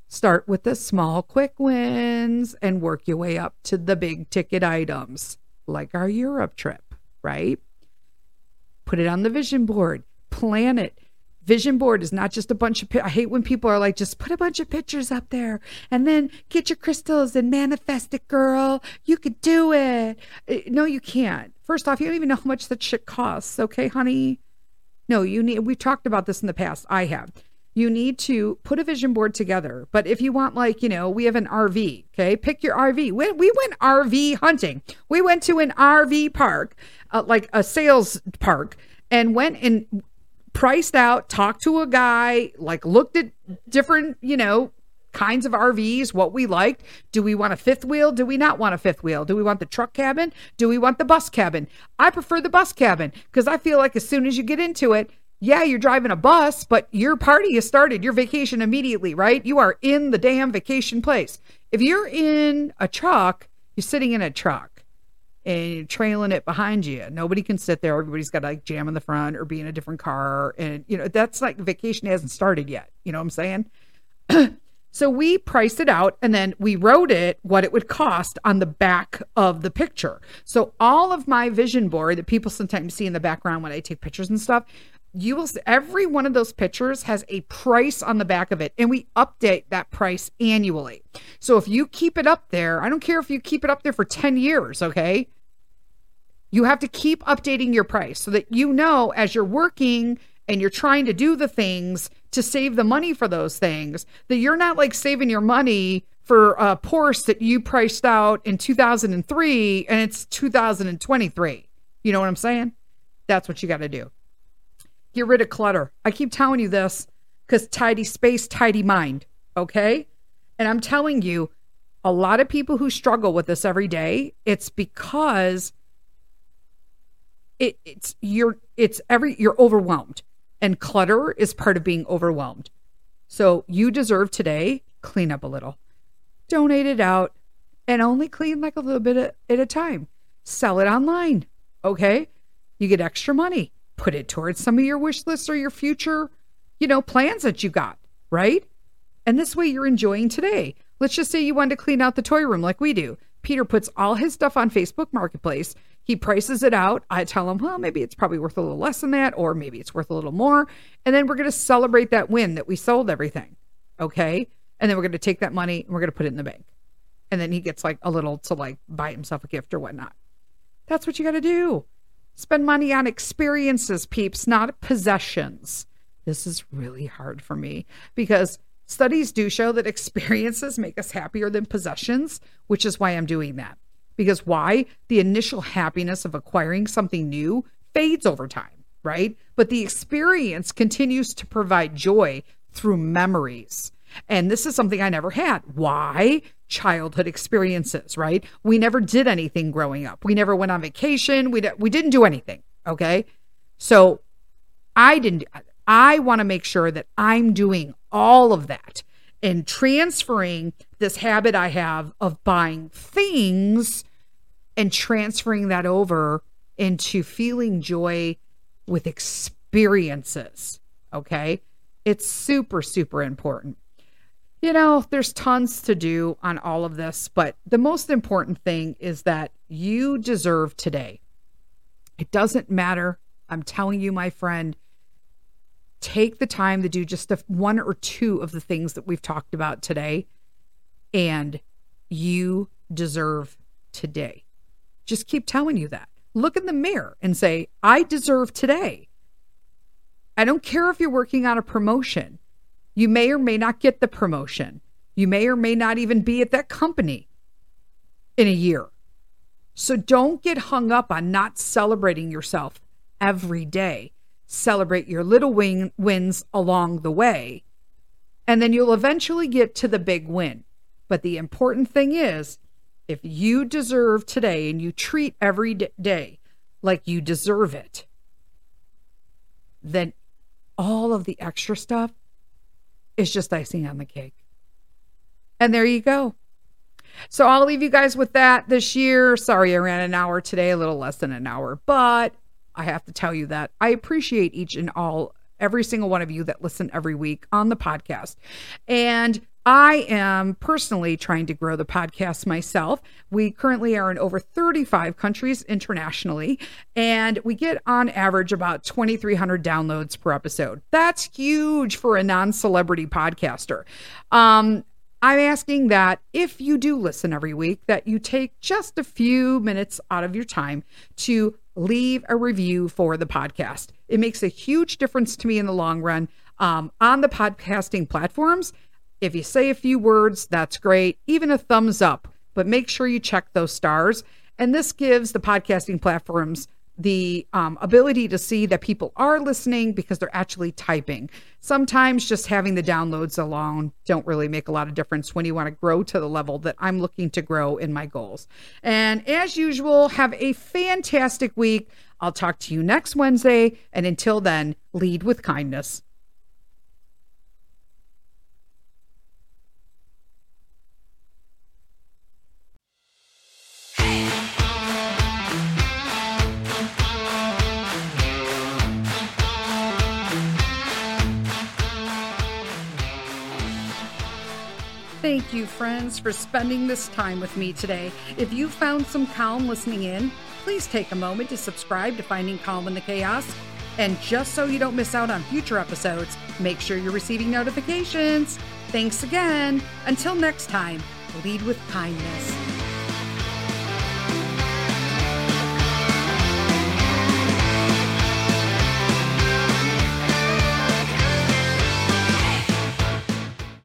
Start with the small, quick wins and work your way up to the big ticket items, like our Europe trip, right? Put it on the vision board. Plan it. Vision board is not just a bunch of... I hate when people are like, just put a bunch of pictures up there and then get your crystals and manifest it, girl. You could do it. No, you can't. First off, you don't even know how much that shit costs, okay, honey? No, you need... We talked about this in the past. I have. You need to put a vision board together. But if you want, like, you know, we have an R V, okay? Pick your R V. We, we went R V hunting. We went to an R V park, uh, like a sales park, and went and priced out, talked to a guy, like looked at different, you know, kinds of R Vs, what we liked. Do we want a fifth wheel? Do we not want a fifth wheel? Do we want the truck cabin? Do we want the bus cabin? I prefer the bus cabin because I feel like as soon as you get into it, yeah, you're driving a bus, but your party has started your vacation immediately, right? You are in the damn vacation place. If you're in a truck, you're sitting in a truck and you're trailing it behind you. Nobody can sit there. Everybody's got to like jam in the front or be in a different car. And, you know, that's like vacation hasn't started yet. You know what I'm saying? So we priced it out and then we wrote it, what it would cost on the back of the picture. So all of my vision board that people sometimes see in the background when I take pictures and stuff, you will see every one of those pictures has a price on the back of it. And we update that price annually. So if you keep it up there, I don't care if you keep it up there for ten years, okay? You have to keep updating your price so that you know as you're working and you're trying to do the things to save the money for those things, that you're not like saving your money for a Porsche that you priced out in two thousand three and it's two thousand twenty-three. You know what I'm saying? That's what you got to do. Get rid of clutter. I keep telling you this because tidy space, tidy mind. Okay. And I'm telling you, a lot of people who struggle with this every day, it's because it, it's you're it's every you're overwhelmed, and clutter is part of being overwhelmed. So you deserve today, clean up a little, donate it out, and only clean like a little bit at, at a time. Sell it online. Okay. You get extra money. Put it towards some of your wish lists or your future, you know, plans that you got, right? And this way you're enjoying today. Let's just say you wanted to clean out the toy room like we do. Peter puts all his stuff on Facebook Marketplace. He prices it out. I tell him, well, maybe it's probably worth a little less than that, or maybe it's worth a little more. And then we're going to celebrate that win that we sold everything, okay? And then we're going to take that money and we're going to put it in the bank. And then he gets like a little to like buy himself a gift or whatnot. That's what you got to do. Spend money on experiences, peeps, not possessions. This is really hard for me because studies do show that experiences make us happier than possessions, which is why I'm doing that. Because why? The initial happiness of acquiring something new fades over time, right? But the experience continues to provide joy through memories. And this is something I never had. Why? Childhood experiences, right? We never did anything growing up. We never went on vacation. We, d- we didn't do anything. Okay. So I didn't, I want to make sure that I'm doing all of that and transferring this habit I have of buying things and transferring that over into feeling joy with experiences. Okay. It's super, super important. You know, there's tons to do on all of this, but the most important thing is that you deserve today. It doesn't matter. I'm telling you, my friend, take the time to do just the one or two of the things that we've talked about today, and you deserve today. Just keep telling you that. Look in the mirror and say, I deserve today. I don't care if you're working on a promotion. You may or may not get the promotion. You may or may not even be at that company in a year. So don't get hung up on not celebrating yourself every day. Celebrate your little win- wins along the way. And then you'll eventually get to the big win. But the important thing is, if you deserve today and you treat every day like you deserve it, then all of the extra stuff is just icing on the cake. And there you go. So I'll leave you guys with that this year. Sorry, I ran an hour today, a little less than an hour, but I have to tell you that I appreciate each and all, every single one of you that listen every week on the podcast. And I am personally trying to grow the podcast myself. We currently are in over thirty-five countries internationally, and we get on average about twenty-three hundred downloads per episode. That's huge for a non-celebrity podcaster. Um, I'm asking that if you do listen every week, that you take just a few minutes out of your time to leave a review for the podcast. It makes a huge difference to me in the long run. Um, on the podcasting platforms, if you say a few words, that's great. Even a thumbs up, but make sure you check those stars. And this gives the podcasting platforms the um, ability to see that people are listening because they're actually typing. Sometimes just having the downloads alone don't really make a lot of difference when you want to grow to the level that I'm looking to grow in my goals. And as usual, have a fantastic week. I'll talk to you next Wednesday. And until then, lead with kindness. Thank you, friends, for spending this time with me today. If you found some calm listening in, please take a moment to subscribe to Finding Calm in the Chaos. And just so you don't miss out on future episodes, make sure you're receiving notifications. Thanks again. Until next time, lead with kindness.